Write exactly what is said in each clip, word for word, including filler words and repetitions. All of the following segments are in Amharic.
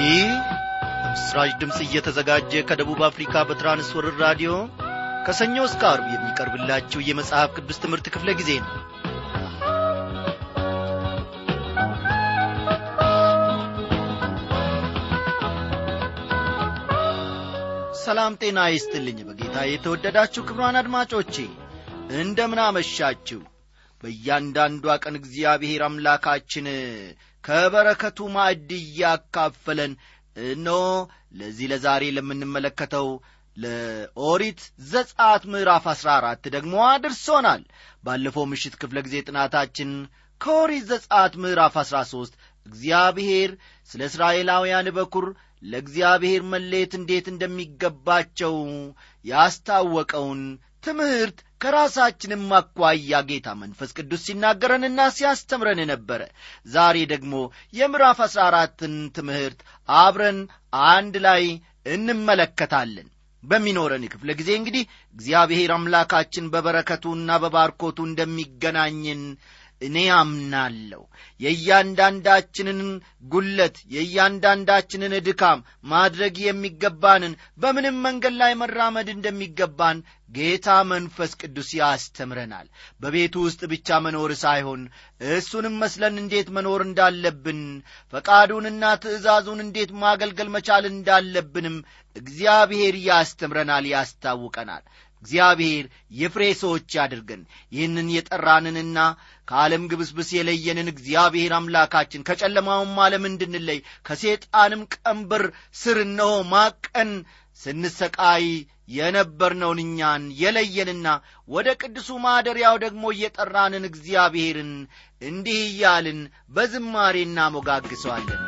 ይህ ምስራች ድምጽ እየተዘጋጀ ከደቡብ አፍሪካ በትራንስወርልድ ራዲዮ ከሰኞ እስከ ዓርብ የሚቀርብላችሁ የመጽሐፍ ቅዱስ ትምህርት ክፍለ ጊዜ ነው። ሰላም ጤና ይስጥልኝ በጌታ የተወደዳችሁ ክቡራን አድማጮቼ እንደምን አመሻችሁ። በእያንዳንዱ ቀን እግዚአብሔር አምላካችን ከበረከቱ ማዕድ ያካፈለን ነው። ለዚህ ለዛሬ ለምንመለከተው ለኦሪት ዘጸአት ምዕራፍ አስራ አራት ደግሞ አድርሶናል። ባለፈው ምሽት ክፍለ ጊዜ ጥናታችን ከኦሪት ዘጸአት ምዕራፍ አስራ ሶስት እግዚአብሔር ስለ እስራኤላውያን በኩር ለእግዚአብሔር መለየት እንዴት እንደሚገባቸው ያስታወቀውን ትምህርት ከራሳችንም ማቋያ ጌታ መንፈስ ቅዱስ ሲናገረንና ሲያስተምረን ነበር። ዛሬ ደግሞ የምዕራፍ አስራ አራትን ትምህርት አብረን አንድ ላይ እንመለከታለን። በሚኖረን ክፍለ ጊዜ እንግዲህ እግዚአብሔር አምላካችን በበረከቱና በባርኮቱ እንደሚገናኝን እኔ አምናለሁ። የእያንዳንዳችንን ጉለት የእያንዳንዳችንን ድካም ማድረግ የሚገባንን በምንም መንገድ ላይ መራመድ እንደሚገባን ጌታ መንፈስ ቅዱስ ያስተምረናል። በቤቱ ውስጥ ብቻ መኖር ሳይሆን እሱንም መስለን እንዴት መኖር እንዳለብን ፈቃዱንና ትእዛዙን እንዴት ማገልገል መቻል እንዳለብንም እግዚአብሔር ያስተምረናል፣ ያስታውቀናል። እግዚአብሔር የፍሬ ሰዎች ያድርገን። ይህንን የጠራንንና ከዓለም ግብስብስ የለየንን እግዚአብሔር አምላካችን ከጨለማውም ዓለም እንድንለይ ከሰይጣንም ቀንበር ስር ነው ማቀን ስንሰቃይ የነበርነውን እኛን የለየንና ወደ ቅዱሱ ማደሪያው ደግሞ የጠራንን እግዚአብሔርን እንዲህ እያልን በዝማሬና ሞጋግሰዋለን።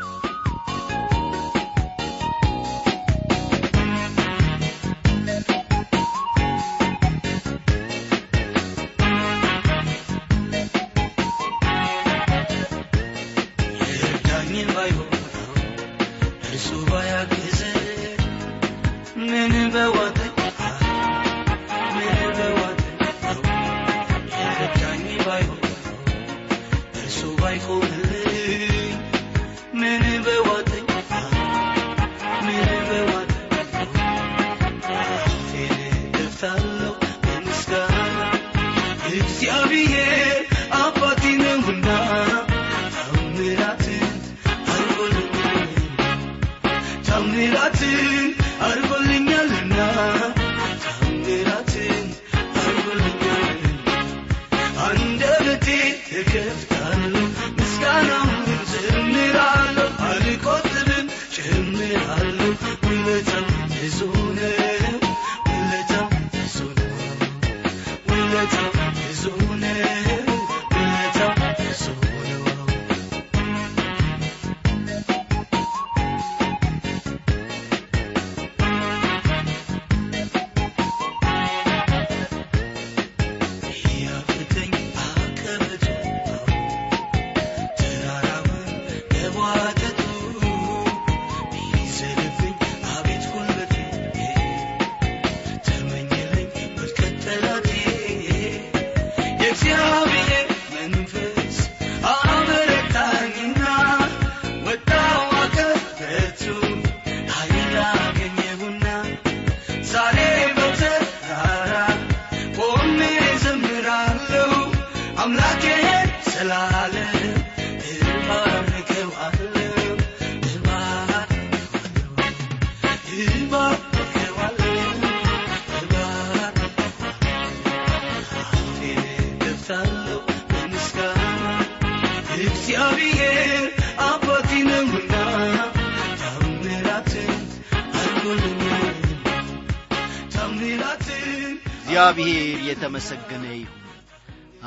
እግዚአብሔር የተመሰገነ ይሁን።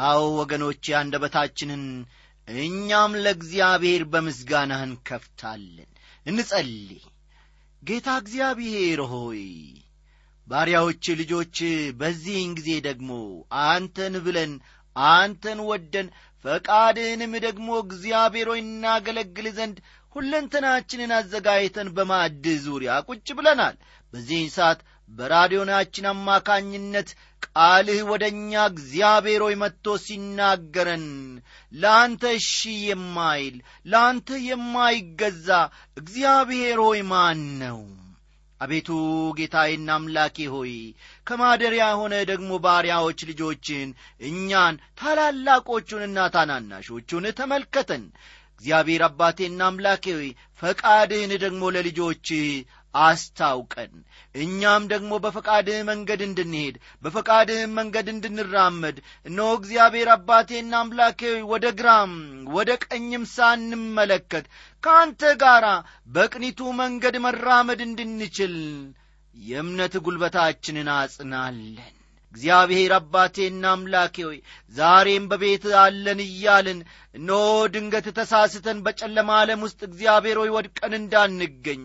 አዎ ወገኖቼ አንደበታችንን እኛም ለእግዚአብሔር በምስጋናህን ከፍታለን። እንጸልይ። ጌታ እግዚአብሔር ሆይ ባሪያዎች ልጆች በዚህን ጊዜ ደግሞ አንተን ብለን አንተን ወደን ፈቃድህንም ደግሞ እግዚአብሔር ሆይ እናገለግል ዘንድ ሁለንተናችንን አዘጋይተን በማዕድ ዙሪያ ቁጭ ብለናል። በዚህን ሰዓት በራዲዮናችን አማካኝነት ቃልህ ወደኛ እግዚአብሔር ሆይ መጥቶ ሲናገረን ላንተ እሺ የማይል ላንተ የማይገዛ እግዚአብሔር ሆይ ማን ነው? አቤቱ ጌታዬና አምላኬ ሆይ ከማደሪያ ሆነ ደግሞ ባሪያዎች ልጆችን እኛን ታላላቆቹንና ታናናሾቹን ተመልከተን። እግዚአብሔር አባቴና አምላኬ ሆይ ፈቃድህን ደግሞ ለልጆችህ አስተውቀን እኛም ደግሞ በፈቃድህ መንገድ እንድንሄድ በፈቃድህ መንገድ እንድንራመድ ነው። እግዚአብሔር አባቴና አምላኬ ወደ ግራም ወደ ቀኝም ሳንመለከት ካንተ ጋራ በቅንቱ መንገድ መራመድ እንድንችል የእምነት ጉልበታችንን አጽናለን። እግዚአብሔር አባቴና አምላኬ ሆይ ዛሬም በቤት አለን ይያልን ነው ድንገት ተሳስተን በጨለማ ዓለም ውስጥ እግዚአብሔር ሆይ ወድቀን እንዳንገኝ።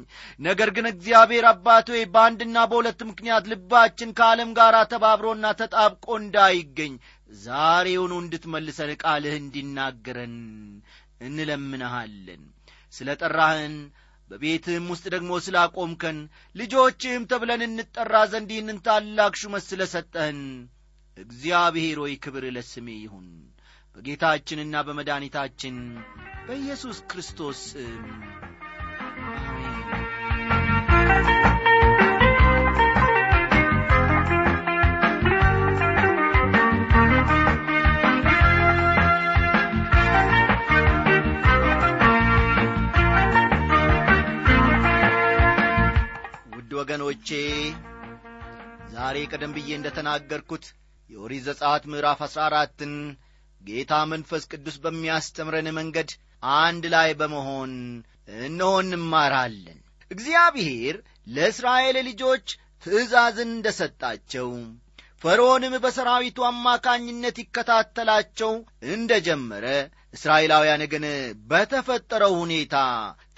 ነገር ግን እግዚአብሔር አባቴ ሆይ ባንድና በሁለት ምክንያት ልባችን ከዓለም ጋር ተባብሮና ተጣብቆ እንዳይገኝ ዛሬውን እንድትመልሰን ቃልህ እንዲናገረን እንለምንሃለን። ስለጠራህን በቤትም ውስጥ ደግሞ ስላቆምከን ልጆችህም ተብለን እንጠራ ዘንድ ይህንን ታላቅ ሹመት ስለሰጠን እግዚአብሔር ሆይ ክብር ለስሜ ይሁን። በጌታችንና በመድኃኒታችን በኢየሱስ ክርስቶስ ስም አሜን። ወገኖቼ ዛሬ ቀደም ብዬ እንደተናገርኩት የኦሪት ዘጸአት ምዕራፍ አስራ አራትን ጌታ መንፈስ ቅዱስ በሚያስተምረን መንገድ አንድ ላይ በመሆን እንማራለን። እግዚአብሔር ለእስራኤል ልጆች ትእዛዝን እንደሰጣቸው ፈርዖንም በሰራዊቱ አማካኝነት ይከታተላቸው እንደጀመረ እስራኤላውያን ግን በተፈጠረው ሁኔታ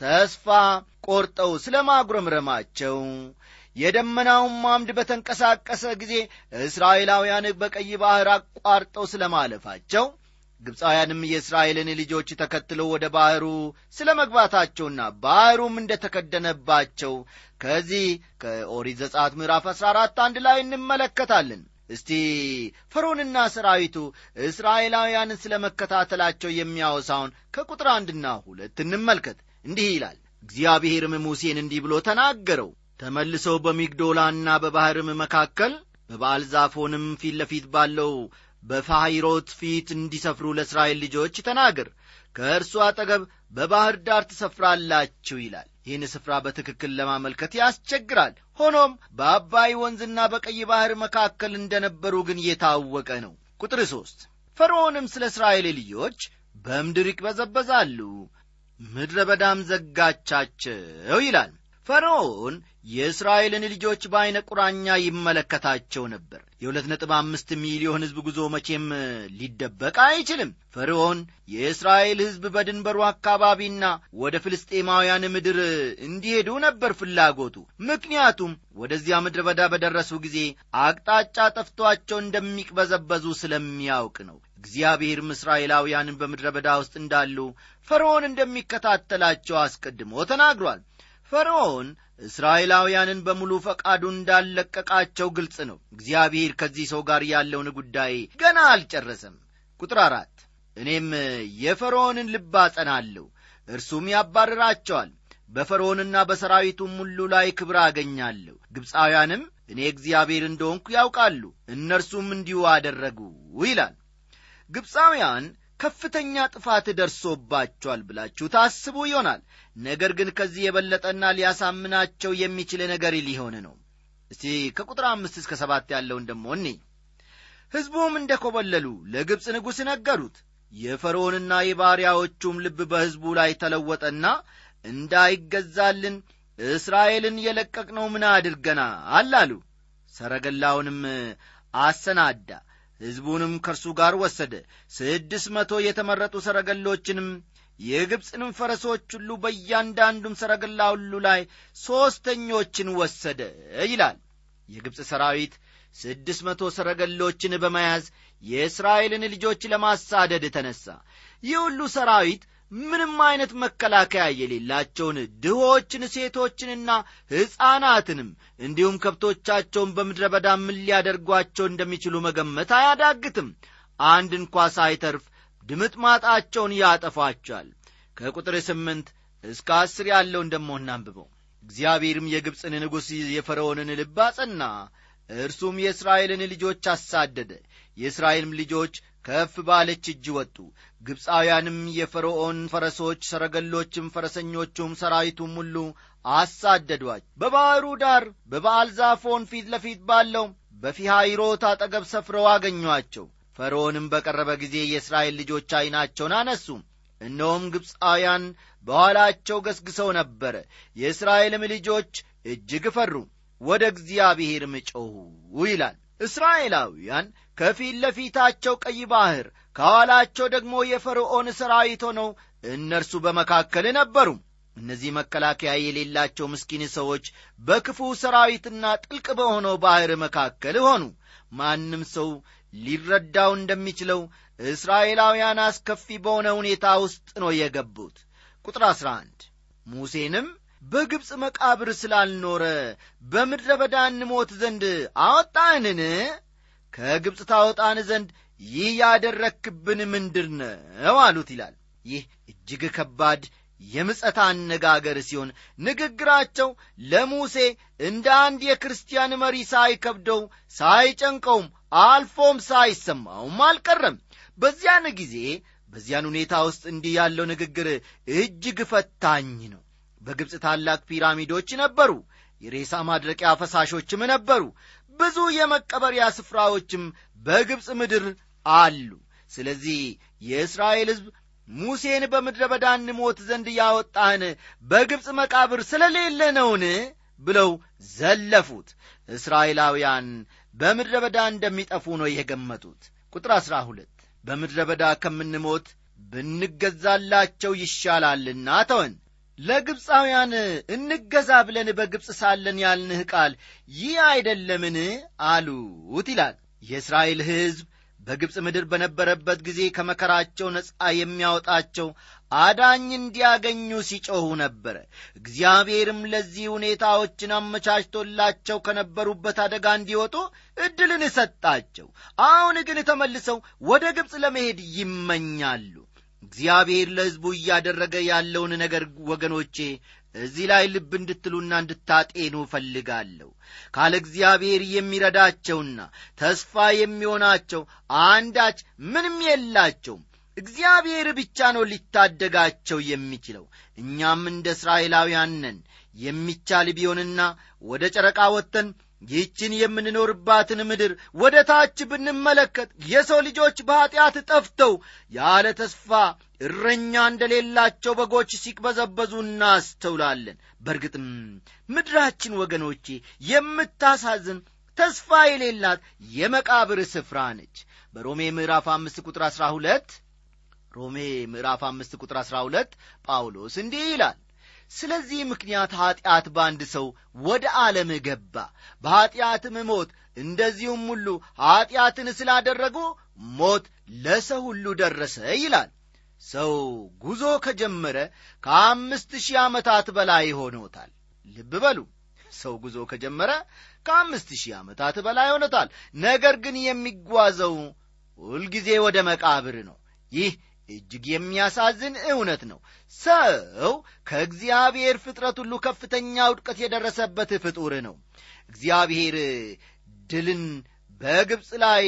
ተስፋ ቆርጠው ስለማጉረምረማቸው የደመናው ማምድ በተንቀሳቀሰ ጊዜ እስራኤላውያን በቀይ ባህር አቋርጠው ስለማለፋቸው ግብፃውያንም የእስራኤልን ልጆች ተከትለው ወደ ባህሩ ስለመግባታቸውና ባህሩም እንደተከደነባቸው ከዚህ ከኦሪት ዘጸአት ምዕራፍ አስራ አራት አንድ ላይ እንመለከታለን። እስቲ ፈርዖንና ሰራዊቱ እስራኤላውያንን ስለመከታተላቸው የሚያወሳውን ከቁጥር አንድና ሁለት እንመልከት። እንዲህ ይላል፣ እግዚአብሔርም ሙሴን እንዲህ ብሎ ተናገረው፣ ተመልሰው በሚግዶላና በባህርም መካከል በበአልዛፎንም ፊት ለፊት ባለው በፋይሮት ፊት እንዲሰፍሩ ለእስራኤል ልጆች ተናገር፣ ከእርሱ አጠገብ በባህር ዳር ትሰፍራላችሁ ይላል። ይህን ስፍራ በትክክል ለማመልከት ያስቸግራል። ሆኖም በአባይ ወንዝና በቀይ ባህር መካከል እንደነበሩ ግን የታወቀ ነው። ቁጥር ሦስት ፈርዖንም ስለ እስራኤል ልጆች በምድር ይቅበዘበዛሉ፣ ምድረ በዳም ዘጋቻቸው ይላል። ፈርዖን የእስራኤልን ልጆች በዓይነ ቁራኛ ይመለከታቸው ነበር። የ2.5 ሚሊዮን ሕዝብ ጉዞ መቼም ሊደበቅ አይችልም። ፈርዖን የእስራኤል ሕዝብ በድንበሩ አካባቢና ወደ ፍልስጤማውያን ምድር እንዲሄዱ ነበር ፍላጎቱ። ምክንያቱም ወደዚያ ምድረ በዳ በደረሱ ጊዜ አቅጣጫ ጠፍቷቸው እንደሚቅበዘበዙ ስለሚያውቅ ነው። እግዚአብሔርም እስራኤላውያንን በምድረ በዳ ውስጥ እንዳሉ ፈርዖን እንደሚከታተላቸው አስቀድሞ ተናግሯል። ፈርዖን እስራኤላውያንን በሙሉ ፈቃዱ እንዳለቀቃቸው ግልጽ ነው። እግዚአብሔር ከዚህ ሰው ጋር ያለውን ጉዳይ ገና አልጨረሰም። ቁጥር አራት እኔም የፈርዖንን ልብ አጸናለሁ፣ እርሱም ያባርራቸዋል፣ በፈርዖንና በሰራዊቱም ሁሉ ላይ ክብር አገኛለሁ፣ ግብፃውያንም እኔ እግዚአብሔር እንደሆንኩ ያውቃሉ፣ እነርሱም እንዲሁ አደረጉ ይላል። ግብፃውያን ከፍተኛ ጥፋት ደርሶባቸዋል ብላችሁ ታስቡ ይሆናል። ነገር ግን ከዚህ የበለጠና ሊያሳምናቸው የሚችል ነገር ሊሆን ነው። እስቲ ከቁጥር አምስት እስከ ሰባት ያለውን ደግሞ እኔ ሕዝቡም እንደኮበለሉ ለግብፅ ንጉሥ ነገሩት፣ የፈርዖንና የባሪያዎቹም ልብ በሕዝቡ ላይ ተለወጠና እንዳይገዛልን እስራኤልን የለቀቅነው ምን አድርገናል አሉ። ሰረገላውንም አሰናዳ፣ ሕዝቡንም ከእርሱ ጋር ወሰደ። ስድስት መቶ የተመረጡ ሰረገሎችንም የግብፅንም ፈረሶች ሁሉ በእያንዳንዱም ሰረገላ ሁሉ ላይ ሦስተኞችን ወሰደ ይላል። የግብፅ ሰራዊት ስድስት መቶ ሰረገሎችን በመያዝ የእስራኤልን ልጆች ለማሳደድ ተነሳ። ይህ ሁሉ ሰራዊት ምንም አይነት መከላከያ የሌላቸውን ድሆችን ሴቶችንና ሕፃናትንም እንዲሁም ከብቶቻቸውን በመድረበዳ ምን ሊያደርጓቸው እንደሚችሉ መገመት አያዳግትም። አንድ እንኳን ሳይተርፍ ድምጥ ማጣቸውን ያጠፋቸዋል። ከቁጥር ስምንት እስከ አስር ያለውን ደሞ እናንብበው። እግዚአብሔርም የግብጽን ንጉሥ የፈርዖንን ልብ አጸና፣ እርሱም የእስራኤልን ልጆች አሳደደ። የእስራኤልም ልጆች ከፍ ባለች እጅ ወጡ። ግብጻውያንም የፈርዖን ፈረሶች፣ ሰረገሎችም፣ ፈረሰኞቹም ሰራዊቱም ሁሉ አሳደዷቸው። በባሕሩ ዳር በበአልዛፎን ፊት ለፊት ባለው በፊሃይሮት አጠገብ ሰፍረው አገኙአቸው። ፈርዖንም በቀረበ ጊዜ የእስራኤል ልጆች ዓይናቸውን አነሱ፣ እነሆም ግብጻውያን በኋላቸው ገስግሰው ነበር። የእስራኤልም ልጆች እጅግ ፈሩ፣ ወደ እግዚአብሔርም ጮኹ ይላል። እስራኤላውያን ከፊት ለፊታቸው ቀይ ባህር፣ ከኋላቸው ደግሞ የፈርዖን ሰራዊት ሆነው እነርሱ በመካከል ነበሩ። እነዚህ መከላከያ የሌላቸው ምስኪን ሰዎች በክፉ ሰራዊትና ጥልቅ በሆነው ባህር መካከል ሆኑ። ማንም ሰው ሊረዳው እንደሚችለው እስራኤላውያን አስከፊ በሆነ ሁኔታ ውስጥ ነው የገቡት። ቁጥር አስራ አንድ ሙሴንም በግብጽ መቃብር ስላልኖረ በምድረ በዳ እንሞት ዘንድ አወጣንን? ከግብጽ ታወጣን ዘንድ ይህ ያደረክብን ምንድር ነው አሉት ይላል። ይህ እጅግ ከባድ የምጸት አነጋገር ሲሆን ንግግራቸው ለሙሴ እንደ አንድ የክርስቲያን መሪ ሳይከብደው ሳይጨንቀውም አልፎም ሳይሰማውም አልቀረም። በዚያን ጊዜ በዚያን ሁኔታ ውስጥ እንዲህ ያለው ንግግር እጅግ ፈታኝ ነው። በግብጽ ታላቅ ፒራሚዶች ነበሩ፣ የሬሳ ማድረቂያ ፈሳሾችም ነበሩ፣ ብዙ የመቀበሪያ ስፍራዎችም በግብጽ ምድር አሉ። ስለዚህ የእስራኤል ሕዝብ ሙሴን በምድረ በዳ እንሞት ዘንድ ያወጣን በግብጽ መቃብር ስለሌለ ነውን ብለው ዘለፉት። እስራኤላውያን በምድረ በዳ እንደሚጠፉ ነው የገመቱት። ቁጥር አስራ ሁለት በምድረ በዳ ከምንሞት ብንገዛላቸው ይሻላልና ተወን። ለግብጻውያን እንገዛ ብለን በግብጽ ሳለን ያልንህ ቃል ይህ አይደለምን አሉት ይላል። የእስራኤል ሕዝብ በግብጽ ምድር በነበረበት ጊዜ ከመከራቸው ነፃ የሚያወጣቸው አዳኝ እንዲያገኙ ሲጮኹ ነበር። እግዚአብሔርም ለዚህ ሁኔታዎችን አመቻችቶላቸው ከነበሩበት አደጋ እንዲወጡ ዕድልን ሰጣቸው። አሁን ግን ተመልሰው ወደ ግብጽ ለመሄድ ይመኛሉ። እግዚአብሔር ለሕዝቡ እያደረገ ያለውን ነገር ወገኖቼ እዚህ ላይ ልብ እንድትሉና እንድታጤኑ እፈልጋለሁ። ካለ እግዚአብሔር የሚረዳቸውና ተስፋ የሚሆናቸው አንዳች ምንም የላቸውም። እግዚአብሔር ብቻ ነው ሊታደጋቸው የሚችለው። እኛም እንደ እስራኤላውያን ነን። የሚቻል ቢሆንና ወደ ጨረቃ ወጥተን ይህችን የምንኖርባትን ምድር ወደ ታች ብንመለከት የሰው ልጆች በኃጢአት ጠፍተው ያለ ተስፋ እረኛ እንደሌላቸው በጎች ሲቅበዘበዙ እናስተውላለን። በእርግጥም ምድራችን ወገኖቼ የምታሳዝን ተስፋ የሌላት የመቃብር ስፍራ ነች። በሮሜ ምዕራፍ አምስት ቁጥር አስራ ሁለት ሮሜ ምዕራፍ አምስት ቁጥር አስራ ሁለት ጳውሎስ እንዲህ ይላል፣ ስለዚህ ምክንያት ኃጢአት በአንድ ሰው ወደ ዓለም ገባ፣ በኃጢአትም ሞት፣ እንደዚሁም ሁሉ ኃጢአትን ስላደረጉ ሞት ለሰው ሁሉ ደረሰ ይላል። ሰው ጉዞ ከጀመረ ከአምስት ሺህ ዓመታት በላይ ሆኖታል። ልብ በሉ፣ ሰው ጉዞ ከጀመረ ከአምስት ሺህ ዓመታት በላይ ሆኖታል። ነገር ግን የሚጓዘው ሁልጊዜ ወደ መቃብር ነው። ይህ እጅግ የሚያሳዝን እውነት ነው። ሰው ከእግዚአብሔር ፍጥረት ሁሉ ከፍተኛ ውድቀት የደረሰበት ፍጡር ነው። እግዚአብሔር ድልን በግብጽ ላይ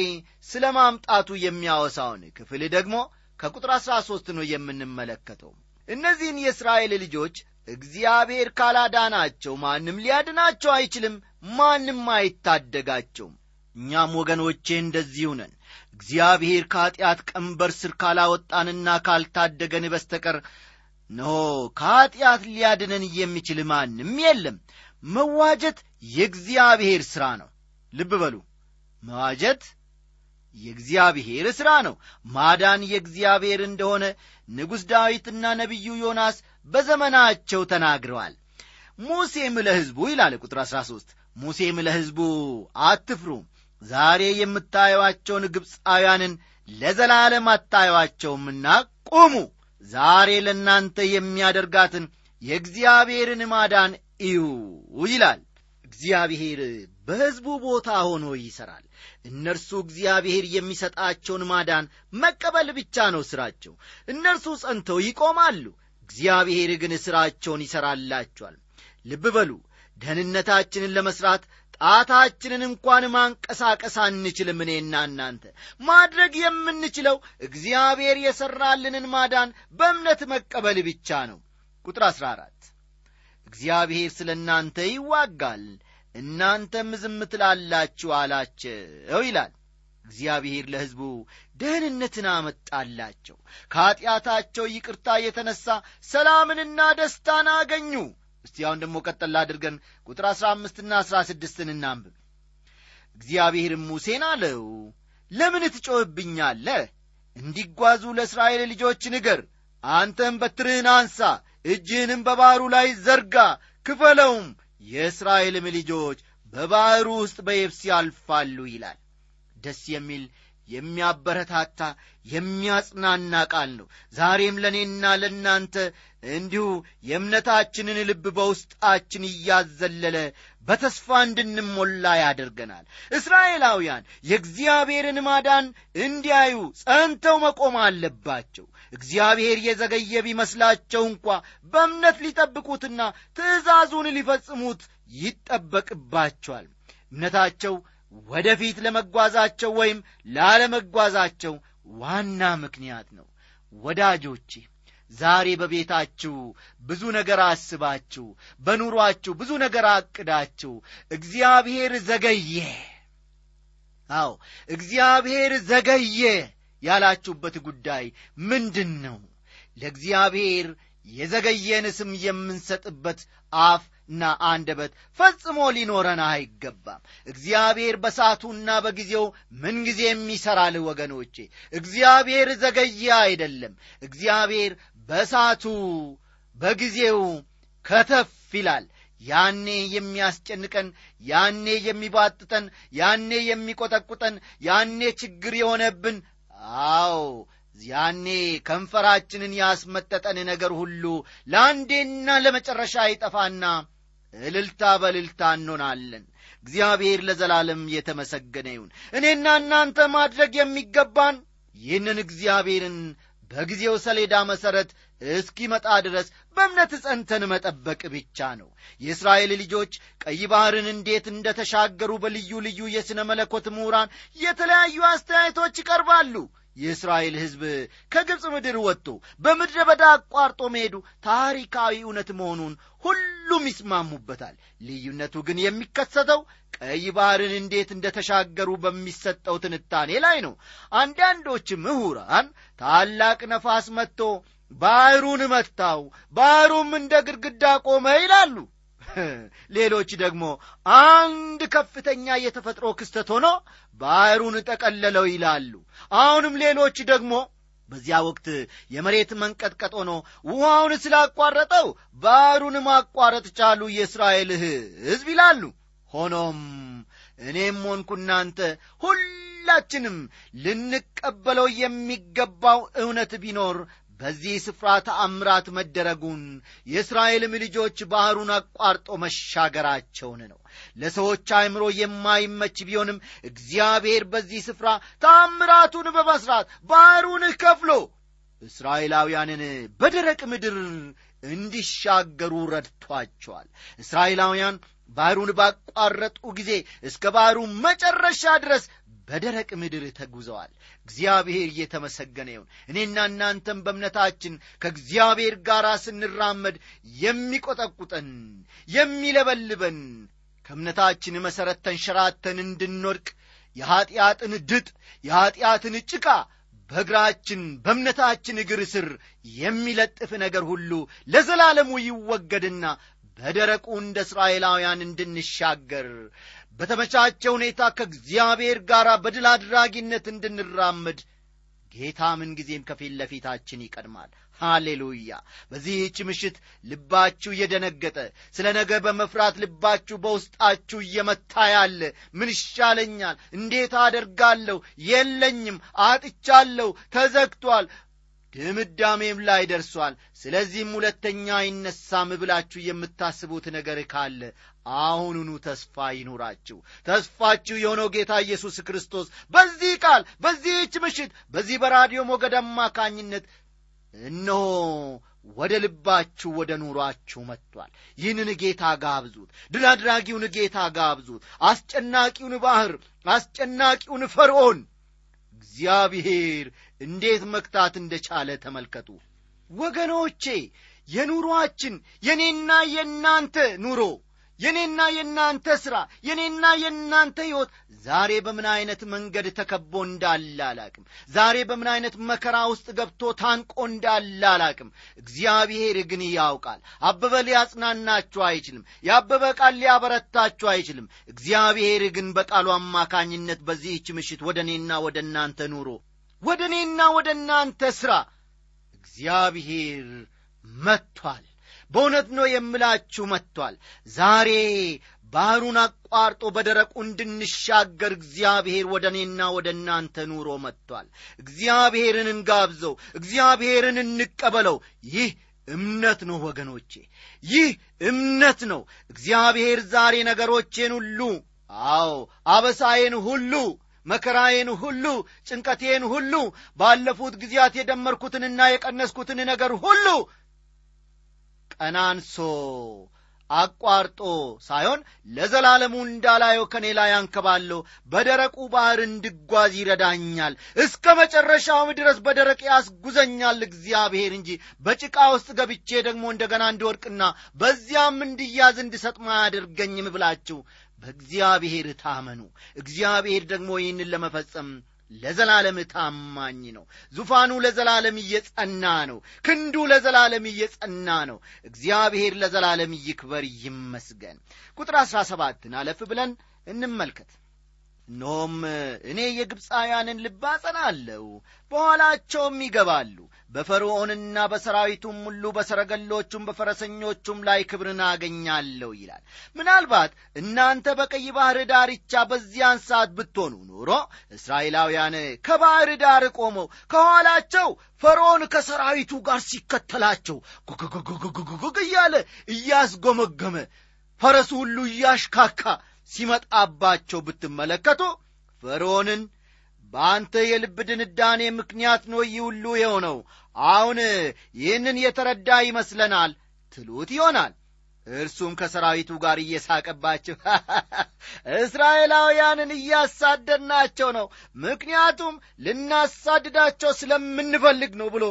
ስለ ማምጣቱ የሚያወሳውን ክፍል ደግሞ ከቁጥር አስራ ሦስት ነው የምንመለከተው። እነዚህን የእስራኤል ልጆች እግዚአብሔር ካላዳናቸው ማንም ሊያድናቸው አይችልም፣ ማንም አይታደጋቸውም። እኛም ወገኖቼ እንደዚሁ ነን። እግዚአብሔር ከኃጢአት ቀንበር ስር ካላወጣንና ካልታደገን በስተቀር እነሆ ከኃጢአት ሊያድነን የሚችል ማንም የለም። መዋጀት የእግዚአብሔር ሥራ ነው። ልብ በሉ፣ መዋጀት የእግዚአብሔር ሥራ ነው። ማዳን የእግዚአብሔር እንደሆነ ንጉሥ ዳዊትና ነቢዩ ዮናስ በዘመናቸው ተናግረዋል። ሙሴም ለሕዝቡ ይላል ቁጥር አስራ ሦስት ሙሴም ለሕዝቡ አትፍሩ፣ ዛሬ የምታዩዋቸውን ግብጻውያንን ለዘላለም አታዩዋቸውምና ቁሙ፣ ዛሬ ለእናንተ የሚያደርጋትን የእግዚአብሔርን ማዳን እዩ ይላል። እግዚአብሔር በሕዝቡ ቦታ ሆኖ ይሰራል። እነርሱ እግዚአብሔር የሚሰጣቸውን ማዳን መቀበል ብቻ ነው ስራቸው። እነርሱ ጸንተው ይቆማሉ፣ እግዚአብሔር ግን ስራቸውን ይሰራላቸዋል። ልብ በሉ፣ ደህንነታችንን ለመስራት ጣታችንን እንኳን ማንቀሳቀስ አንችልም። እኔና እናንተ ማድረግ የምንችለው እግዚአብሔር የሰራልንን ማዳን በእምነት መቀበል ብቻ ነው። ቁጥር አስራ አራት እግዚአብሔር ስለናንተ ይዋጋል እናንተም ዝም ትላላችሁ አላቸው ይላል። እግዚአብሔር ለሕዝቡ ደህንነትን አመጣላቸው። ከኃጢአታቸው ይቅርታ የተነሳ ሰላምንና ደስታን አገኙ። እስቲ አሁን ደግሞ ቀጥላ አድርገን ቁጥር አስራ አምስት እና አስራ ስድስት እናንብብ። እግዚአብሔር ሙሴን አለው፣ ለምን ትጮህብኛለህ? እንዲጓዙ ለእስራኤል ልጆች ንገር። አንተም በትርህን አንሳ፣ እጅህንም በባሕሩ ላይ ዘርጋ፣ ክፈለውም፣ የእስራኤልም ልጆች በባሕሩ ውስጥ በየብስ ያልፋሉ ይላል። ደስ የሚል የሚያበረታታ የሚያጽናና ቃል ነው። ዛሬም ለእኔና ለእናንተ እንዲሁ የእምነታችንን ልብ በውስጣችን እያዘለለ በተስፋ እንድንሞላ ያደርገናል። እስራኤላውያን የእግዚአብሔርን ማዳን እንዲያዩ ጸንተው መቆም አለባቸው። እግዚአብሔር የዘገየ ቢመስላቸው እንኳ በእምነት ሊጠብቁትና ትእዛዙን ሊፈጽሙት ይጠበቅባቸዋል። እምነታቸው ወደፊት ለመጓዛቸው ወይም ላለመጓዛቸው ዋና ምክንያት ነው። ወዳጆቼ፣ ዛሬ በቤታችሁ ብዙ ነገር አስባችሁ፣ በኑሯችሁ ብዙ ነገር አቅዳችሁ እግዚአብሔር ዘገየ አዎ እግዚአብሔር ዘገየ ያላችሁበት ጉዳይ ምንድን ነው? ለእግዚአብሔር የዘገየን ስም የምንሰጥበት አፍ እና አንደበት ፈጽሞ ሊኖረን አይገባም። እግዚአብሔር በሰዓቱና በጊዜው ምን ጊዜ የሚሰራል? ወገኖቼ፣ እግዚአብሔር ዘገየ አይደለም። እግዚአብሔር በሰዓቱ በጊዜው ከተፍ ይላል። ያኔ የሚያስጨንቀን፣ ያኔ የሚባጥጠን፣ ያኔ የሚቆጠቁጠን፣ ያኔ ችግር የሆነብን፣ አዎ ያኔ ከንፈራችንን ያስመጠጠን ነገር ሁሉ ለአንዴና ለመጨረሻ ይጠፋና እልልታ በልልታ እንሆናለን። እግዚአብሔር ለዘላለም የተመሰገነ ይሁን። እኔና እናንተ ማድረግ የሚገባን ይህንን እግዚአብሔርን በጊዜው ሰሌዳ መሠረት እስኪመጣ ድረስ በእምነት ጸንተን መጠበቅ ብቻ ነው። የእስራኤል ልጆች ቀይ ባሕርን እንዴት እንደተሻገሩ በልዩ ልዩ የሥነ መለኮት ምሁራን የተለያዩ አስተያየቶች ይቀርባሉ። የእስራኤል ሕዝብ ከግብፅ ምድር ወጥቶ በምድረ በዳ አቋርጦ መሄዱ ታሪካዊ እውነት መሆኑን ሁሉም ይስማሙበታል። ልዩነቱ ግን የሚከሰተው ቀይ ባሕርን እንዴት እንደተሻገሩ በሚሰጠው ትንታኔ ላይ ነው። አንዳንዶች ምሁራን ታላቅ ነፋስ መጥቶ ባሕሩን መታው፣ ባሕሩም እንደ ግድግዳ ቆመ ይላሉ። ሌሎች ደግሞ አንድ ከፍተኛ የተፈጥሮ ክስተት ሆኖ ባሕሩን ጠቀለለው ይላሉ። አሁንም ሌሎች ደግሞ በዚያ ወቅት የመሬት መንቀጥቀጥ ሆኖ ውሃውን ስላቋረጠው ባሕሩን ማቋረጥ ቻሉ የእስራኤል ሕዝብ ይላሉ። ሆኖም እኔም ሆንኩ እናንተ ሁላችንም ልንቀበለው የሚገባው እውነት ቢኖር በዚህ ስፍራ ተአምራት መደረጉን፣ የእስራኤልም ልጆች ባሕሩን አቋርጦ መሻገራቸውን ነው። ለሰዎች አእምሮ የማይመች ቢሆንም እግዚአብሔር በዚህ ስፍራ ተአምራቱን በመስራት ባሕሩን ከፍሎ እስራኤላውያንን በደረቅ ምድር እንዲሻገሩ ረድቷቸዋል። እስራኤላውያን ባሕሩን ባቋረጡ ጊዜ እስከ ባሕሩ መጨረሻ ድረስ በደረቅ ምድር ተጉዘዋል። እግዚአብሔር የተመሰገነ ይሁን። እኔና እናንተም በእምነታችን ከእግዚአብሔር ጋር ስንራመድ የሚቆጠቁጠን፣ የሚለበልበን፣ ከእምነታችን መሠረት ተንሸራተን እንድንወድቅ የኀጢአትን ድጥ፣ የኀጢአትን ጭቃ በእግራችን በእምነታችን እግር ስር የሚለጥፍ ነገር ሁሉ ለዘላለሙ ይወገድና በደረቁ እንደ እስራኤላውያን እንድንሻገር በተመቻቸ ሁኔታ ከእግዚአብሔር ጋር በድል አድራጊነት እንድንራመድ ጌታ ምን ጊዜም ከፊት ለፊታችን ይቀድማል። ሃሌሉያ! በዚህች ምሽት ልባችሁ የደነገጠ፣ ስለ ነገ በመፍራት ልባችሁ በውስጣችሁ እየመታ ያለ፣ ምን ይሻለኛል፣ እንዴት አደርጋለሁ፣ የለኝም፣ አጥቻለሁ፣ ተዘግቷል፣ ግምዳሜም ላይ ደርሷል። ስለዚህም ሁለተኛ ይነሳም ብላችሁ የምታስቡት ነገር ካለ አሁኑኑ ተስፋ ይኑራችሁ። ተስፋችሁ የሆነው ጌታ ኢየሱስ ክርስቶስ በዚህ ቃል በዚህች ምሽት በዚህ በራዲዮ ሞገድ አማካኝነት እነሆ ወደ ልባችሁ ወደ ኑሯችሁ መጥቷል። ይህንን ጌታ ጋብዙት። ድል አድራጊውን ጌታ ጋብዙት። አስጨናቂውን ባህር፣ አስጨናቂውን ፈርዖን እግዚአብሔር እንዴት መክታት እንደቻለ ተመልከቱ። ወገኖቼ የኑሯችን የኔና የናንተ ኑሮ፣ የኔና የናንተ ስራ፣ የኔና የናንተ ሕይወት ዛሬ በምን አይነት መንገድ ተከቦ እንዳላላቅም፣ ዛሬ በምን አይነት መከራ ውስጥ ገብቶ ታንቆ እንዳላላቅም እግዚአብሔር ግን ያውቃል። አበበ ሊያጽናናችሁ አይችልም። ያበበ ቃል ሊያበረታችሁ አይችልም። እግዚአብሔር ግን በቃሉ አማካኝነት በዚህች ምሽት ወደኔና ወደናንተ ኑሮ፣ ወደኔና ወደናንተ ስራ እግዚአብሔር መጥቷል። በእውነት ነው የምላችሁ መጥቷል። ዛሬ ባህሩን አቋርጦ በደረቁ እንድንሻገር እግዚአብሔር ወደኔና ወደናንተ ኑሮ መጥቷል። እግዚአብሔርን እንጋብዘው። እግዚአብሔርን እንቀበለው። ይህ እምነት ነው ወገኖቼ፣ ይህ እምነት ነው። እግዚአብሔር ዛሬ ነገሮቼን ሁሉ፣ አዎ አበሳዬን ሁሉ፣ መከራዬን ሁሉ፣ ጭንቀቴን ሁሉ፣ ባለፉት ጊዜያት የደመርኩትንና የቀነስኩትን ነገር ሁሉ ቀናንሶ አቋርጦ ሳይሆን ለዘላለሙ እንዳላየው ከኔ ላይ አንከባሎ በደረቁ ባህር እንድጓዝ ይረዳኛል። እስከ መጨረሻው ድረስ በደረቅ ያስጉዘኛል እግዚአብሔር እንጂ በጭቃ ውስጥ ገብቼ ደግሞ እንደገና እንድወድቅና በዚያም እንድያዝ እንድሰጥማ ያደርገኝም ብላችሁ በእግዚአብሔር ታመኑ። እግዚአብሔር ደግሞ ይህንን ለመፈጸም ለዘላለም ታማኝ ነው። ዙፋኑ ለዘላለም እየጸና ነው። ክንዱ ለዘላለም እየጸና ነው። እግዚአብሔር ለዘላለም ይክበር ይመስገን። ቁጥር አስራ ሰባትን አለፍ ብለን እንመልከት። ኖም እኔ የግብፃውያንን ልብ አጸናለሁ፣ በኋላቸውም ይገባሉ፣ በፈርዖንና በሰራዊቱም ሁሉ በሰረገሎቹም በፈረሰኞቹም ላይ ክብርን አገኛለሁ ይላል። ምናልባት እናንተ በቀይ ባህር ዳርቻ በዚያን ሰዓት ብትሆኑ ኖሮ እስራኤላውያን ከባህር ዳር ቆመው ከኋላቸው ፈርዖን ከሰራዊቱ ጋር ሲከተላቸው ጉጉጉጉጉጉጉ እያለ እያስጎመገመ ፈረሱ ሁሉ እያሽካካ ሲመጣባቸው ብትመለከቱ ፈርዖንን በአንተ የልብ ድንዳኔ ምክንያት ነው ይህ ሁሉ የሆነው፣ አሁን ይህንን የተረዳ ይመስለናል ትሉት ይሆናል። እርሱም ከሰራዊቱ ጋር እየሳቀባቸው እስራኤላውያንን እያሳደድናቸው ነው፣ ምክንያቱም ልናሳድዳቸው ስለምንፈልግ ነው ብሎ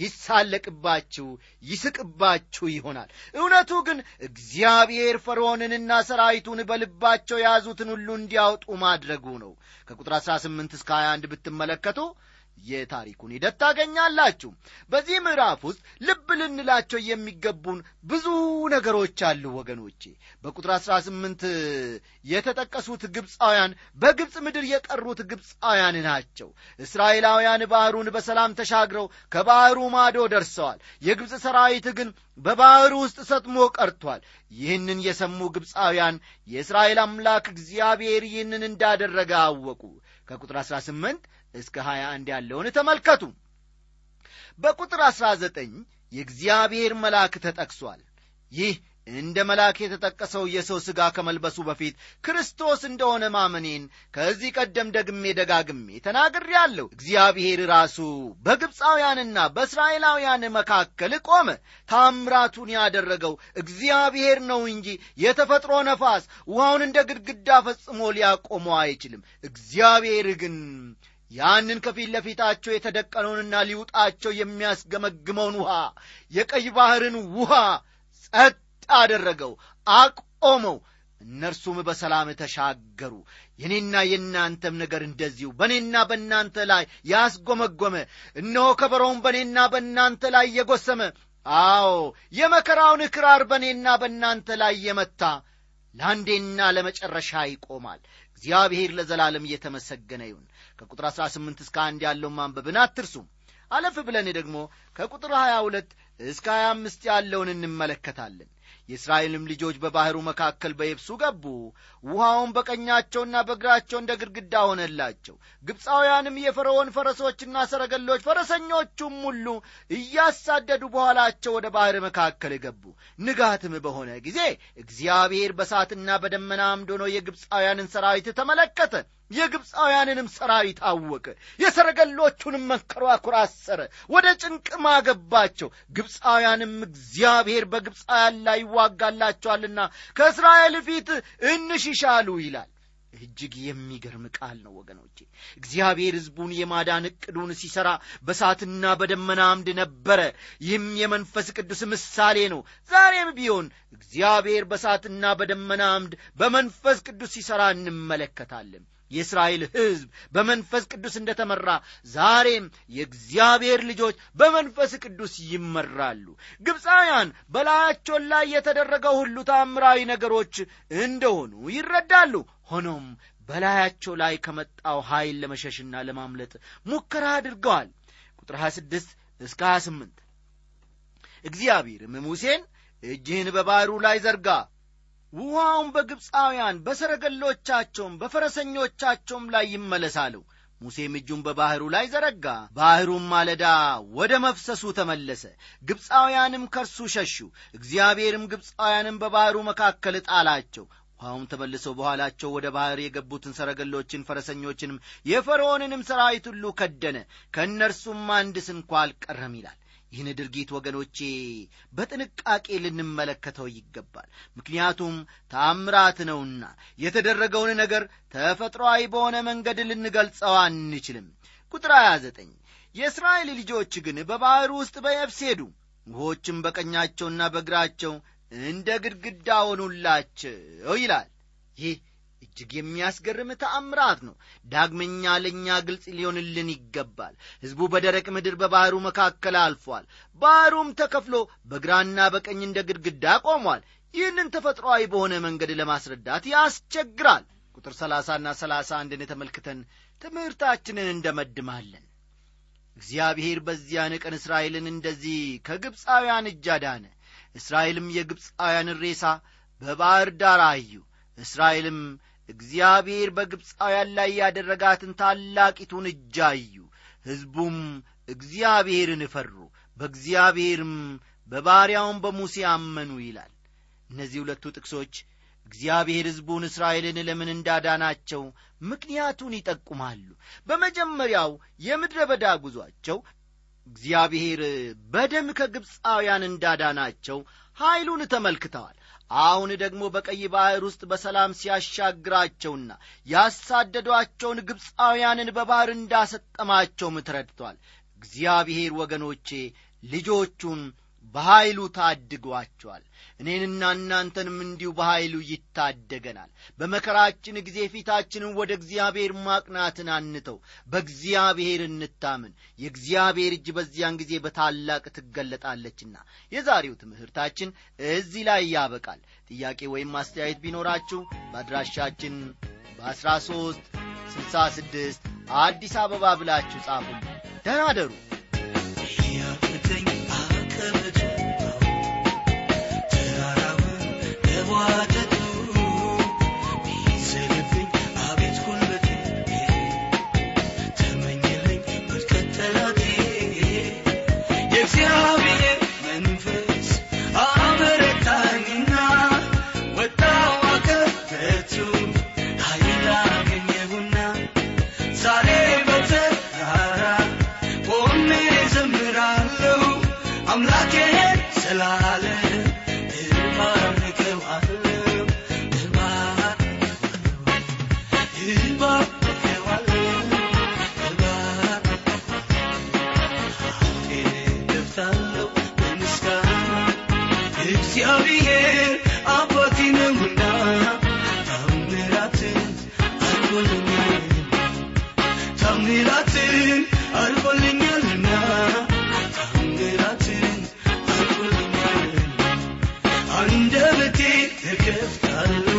ይሳለቅባችሁ ይስቅባችሁ ይሆናል። እውነቱ ግን እግዚአብሔር ፈርዖንንና ሰራዊቱን በልባቸው ያዙትን ሁሉ እንዲያወጡ ማድረጉ ነው። ከቁጥር አስራ ስምንት እስከ ሃያ አንድ ብትመለከቱ የታሪኩን ሂደት ታገኛላችሁ። በዚህ ምዕራፍ ውስጥ ልብ ልንላቸው የሚገቡን ብዙ ነገሮች አሉ ወገኖቼ። በቁጥር አስራ ስምንት የተጠቀሱት ግብፃውያን በግብፅ ምድር የቀሩት ግብፃውያን ናቸው። እስራኤላውያን ባህሩን በሰላም ተሻግረው ከባህሩ ማዶ ደርሰዋል። የግብፅ ሰራዊት ግን በባህሩ ውስጥ ሰጥሞ ቀርቷል። ይህንን የሰሙ ግብፃውያን የእስራኤል አምላክ እግዚአብሔር ይህንን እንዳደረገ አወቁ። ከቁጥር አስራ ስምንት እስከ ሃያ አንድ ያለውን ተመልከቱ። በቁጥር አስራ ዘጠኝ የእግዚአብሔር መልአክ ተጠቅሷል። ይህ እንደ መልአክ የተጠቀሰው የሰው ሥጋ ከመልበሱ በፊት ክርስቶስ እንደሆነ ማመኔን ከዚህ ቀደም ደግሜ ደጋግሜ ተናግሬአለሁ። እግዚአብሔር ራሱ በግብፃውያንና በእስራኤላውያን መካከል ቆመ። ታምራቱን ያደረገው እግዚአብሔር ነው እንጂ የተፈጥሮ ነፋስ ውሃውን እንደ ግድግዳ ፈጽሞ ሊያቆመው አይችልም። እግዚአብሔር ግን ያንን ከፊት ለፊታቸው የተደቀነውንና ሊውጣቸው የሚያስገመግመውን ውሃ፣ የቀይ ባህርን ውሃ ጸጥ አደረገው፣ አቆመው። እነርሱም በሰላም ተሻገሩ። የኔና የናንተም ነገር እንደዚሁ በኔና በእናንተ ላይ ያስጎመጎመ፣ እነሆ ከበሮውን በኔና በእናንተ ላይ የጎሰመ፣ አዎ የመከራውን ክራር በኔና በእናንተ ላይ የመታ ለአንዴና ለመጨረሻ ይቆማል። እግዚአብሔር ለዘላለም እየተመሰገነ ይሁን። ከቁጥር አስራ ስምንት እስከ አንድ ያለውን ማንበብን አትርሱ። አለፍ ብለን ደግሞ ከቁጥር ሃያ ሁለት እስከ ሃያ አምስት ያለውን እንመለከታለን። የእስራኤልም ልጆች በባህሩ መካከል በየብሱ ገቡ። ውሃውን በቀኛቸውና በግራቸው እንደ ግርግዳ ሆነላቸው። ግብጻውያንም የፈርዖን ፈረሶችና ሰረገሎች ፈረሰኞቹም ሁሉ እያሳደዱ በኋላቸው ወደ ባህር መካከል ገቡ። ንጋትም በሆነ ጊዜ እግዚአብሔር በእሳትና በደመና አምድ ሆኖ የግብጻውያንን ሰራዊት ተመለከተ። የግብጻውያንንም ሰራዊት አወቀ። የሰረገሎቹንም መንኮራኩር አሰረ፣ ወደ ጭንቅም አገባቸው። ግብጻውያንም እግዚአብሔር በግብጻውያን ላይ ይዋጋላቸዋልና ከእስራኤል ፊት እንሽሻሉ ይላል። እጅግ የሚገርም ቃል ነው ወገኖቼ። እግዚአብሔር ሕዝቡን የማዳን ዕቅዱን ሲሰራ በእሳትና በደመና አምድ ነበረ። ይህም የመንፈስ ቅዱስ ምሳሌ ነው። ዛሬም ቢሆን እግዚአብሔር በእሳትና በደመና አምድ በመንፈስ ቅዱስ ሲሰራ እንመለከታለን። የእስራኤል ሕዝብ በመንፈስ ቅዱስ እንደተመራ ዛሬም የእግዚአብሔር ልጆች በመንፈስ ቅዱስ ይመራሉ። ግብጻውያን በላያቸው ላይ የተደረገው ሁሉ ተአምራዊ ነገሮች እንደሆኑ ይረዳሉ። ሆኖም በላያቸው ላይ ከመጣው ኃይል ለመሸሽና ለማምለጥ ሙከራ አድርገዋል። ቁጥር ሃያ ስድስት እስከ ሃያ ስምንት እግዚአብሔርም ሙሴን እጅህን በባሕሩ ላይ ዘርጋ፣ ውሃውን በግብጻውያን በሰረገሎቻቸውም በፈረሰኞቻቸውም ላይ ይመለሳሉ። ሙሴም እጁን በባሕሩ ላይ ዘረጋ፣ ባሕሩም ማለዳ ወደ መፍሰሱ ተመለሰ። ግብጻውያንም ከርሱ ሸሹ። እግዚአብሔርም ግብጻውያንም በባሕሩ መካከል ጣላቸው። ውሃውን ተመልሰው በኋላቸው ወደ ባሕር የገቡትን ሰረገሎችን ፈረሰኞችንም የፈርዖንንም ሠራዊት ሁሉ ከደነ፣ ከእነርሱም አንድስ እንኳ አልቀረም ይላል። ይህን ድርጊት ወገኖቼ በጥንቃቄ ልንመለከተው ይገባል። ምክንያቱም ተአምራት ነውና የተደረገውን ነገር ተፈጥሯዊ በሆነ መንገድ ልንገልጸው አንችልም። ቁጥር ሃያ ዘጠኝ የእስራኤል ልጆች ግን በባሕሩ ውስጥ በየብስ ሄዱ፣ ውሆችም በቀኛቸውና በግራቸው እንደ ግድግዳ ሆኑላቸው ይላል። ይህ እጅግ የሚያስገርም ተአምራት ነው። ዳግመኛ ለእኛ ግልጽ ሊሆንልን ይገባል። ሕዝቡ በደረቅ ምድር በባሕሩ መካከል አልፏል። ባሕሩም ተከፍሎ በግራና በቀኝ እንደ ግድግዳ ቆሟል። ይህንን ተፈጥሯዊ በሆነ መንገድ ለማስረዳት ያስቸግራል። ቁጥር ሰላሳና ሰላሳ አንድን ተመልክተን ትምህርታችንን እንደመድማለን። እግዚአብሔር በዚያን ቀን እስራኤልን እንደዚህ ከግብጻውያን እጅ አዳነ። እስራኤልም የግብጻውያንን ሬሳ በባሕር ዳር አዩ። እስራኤልም እግዚአብሔር በግብጻውያን ላይ ያደረጋትን ታላቂቱን እጅ አዩ። ሕዝቡም እግዚአብሔርን ፈሩ፣ በእግዚአብሔርም በባሪያውም በሙሴ አመኑ ይላል። እነዚህ ሁለቱ ጥቅሶች እግዚአብሔር ሕዝቡን እስራኤልን ለምን እንዳዳናቸው ምክንያቱን ይጠቁማሉ። በመጀመሪያው የምድረ በዳ ጉዟቸው እግዚአብሔር በደም ከግብጻውያን እንዳዳናቸው ኃይሉን ተመልክተዋል። አሁን ደግሞ በቀይ ባሕር ውስጥ በሰላም ሲያሻግራቸውና ያሳደዷቸውን ግብጻውያንን በባሕር እንዳሰጠማቸውም ተረድቷል። እግዚአብሔር ወገኖቼ ልጆቹን በኃይሉ ታድጓቸዋል። እኔንና እናንተንም እንዲሁ በኃይሉ ይታደገናል። በመከራችን ጊዜ ፊታችንን ወደ እግዚአብሔር ማቅናትን አንተው፣ በእግዚአብሔር እንታምን። የእግዚአብሔር እጅ በዚያን ጊዜ በታላቅ ትገለጣለችና። የዛሬው ትምህርታችን እዚህ ላይ ያበቃል። ጥያቄ ወይም አስተያየት ቢኖራችሁ በአድራሻችን በአስራ ሶስት ስልሳ ስድስት አዲስ አበባ ብላችሁ ጻፉልን። ደህና ደሩ። I'm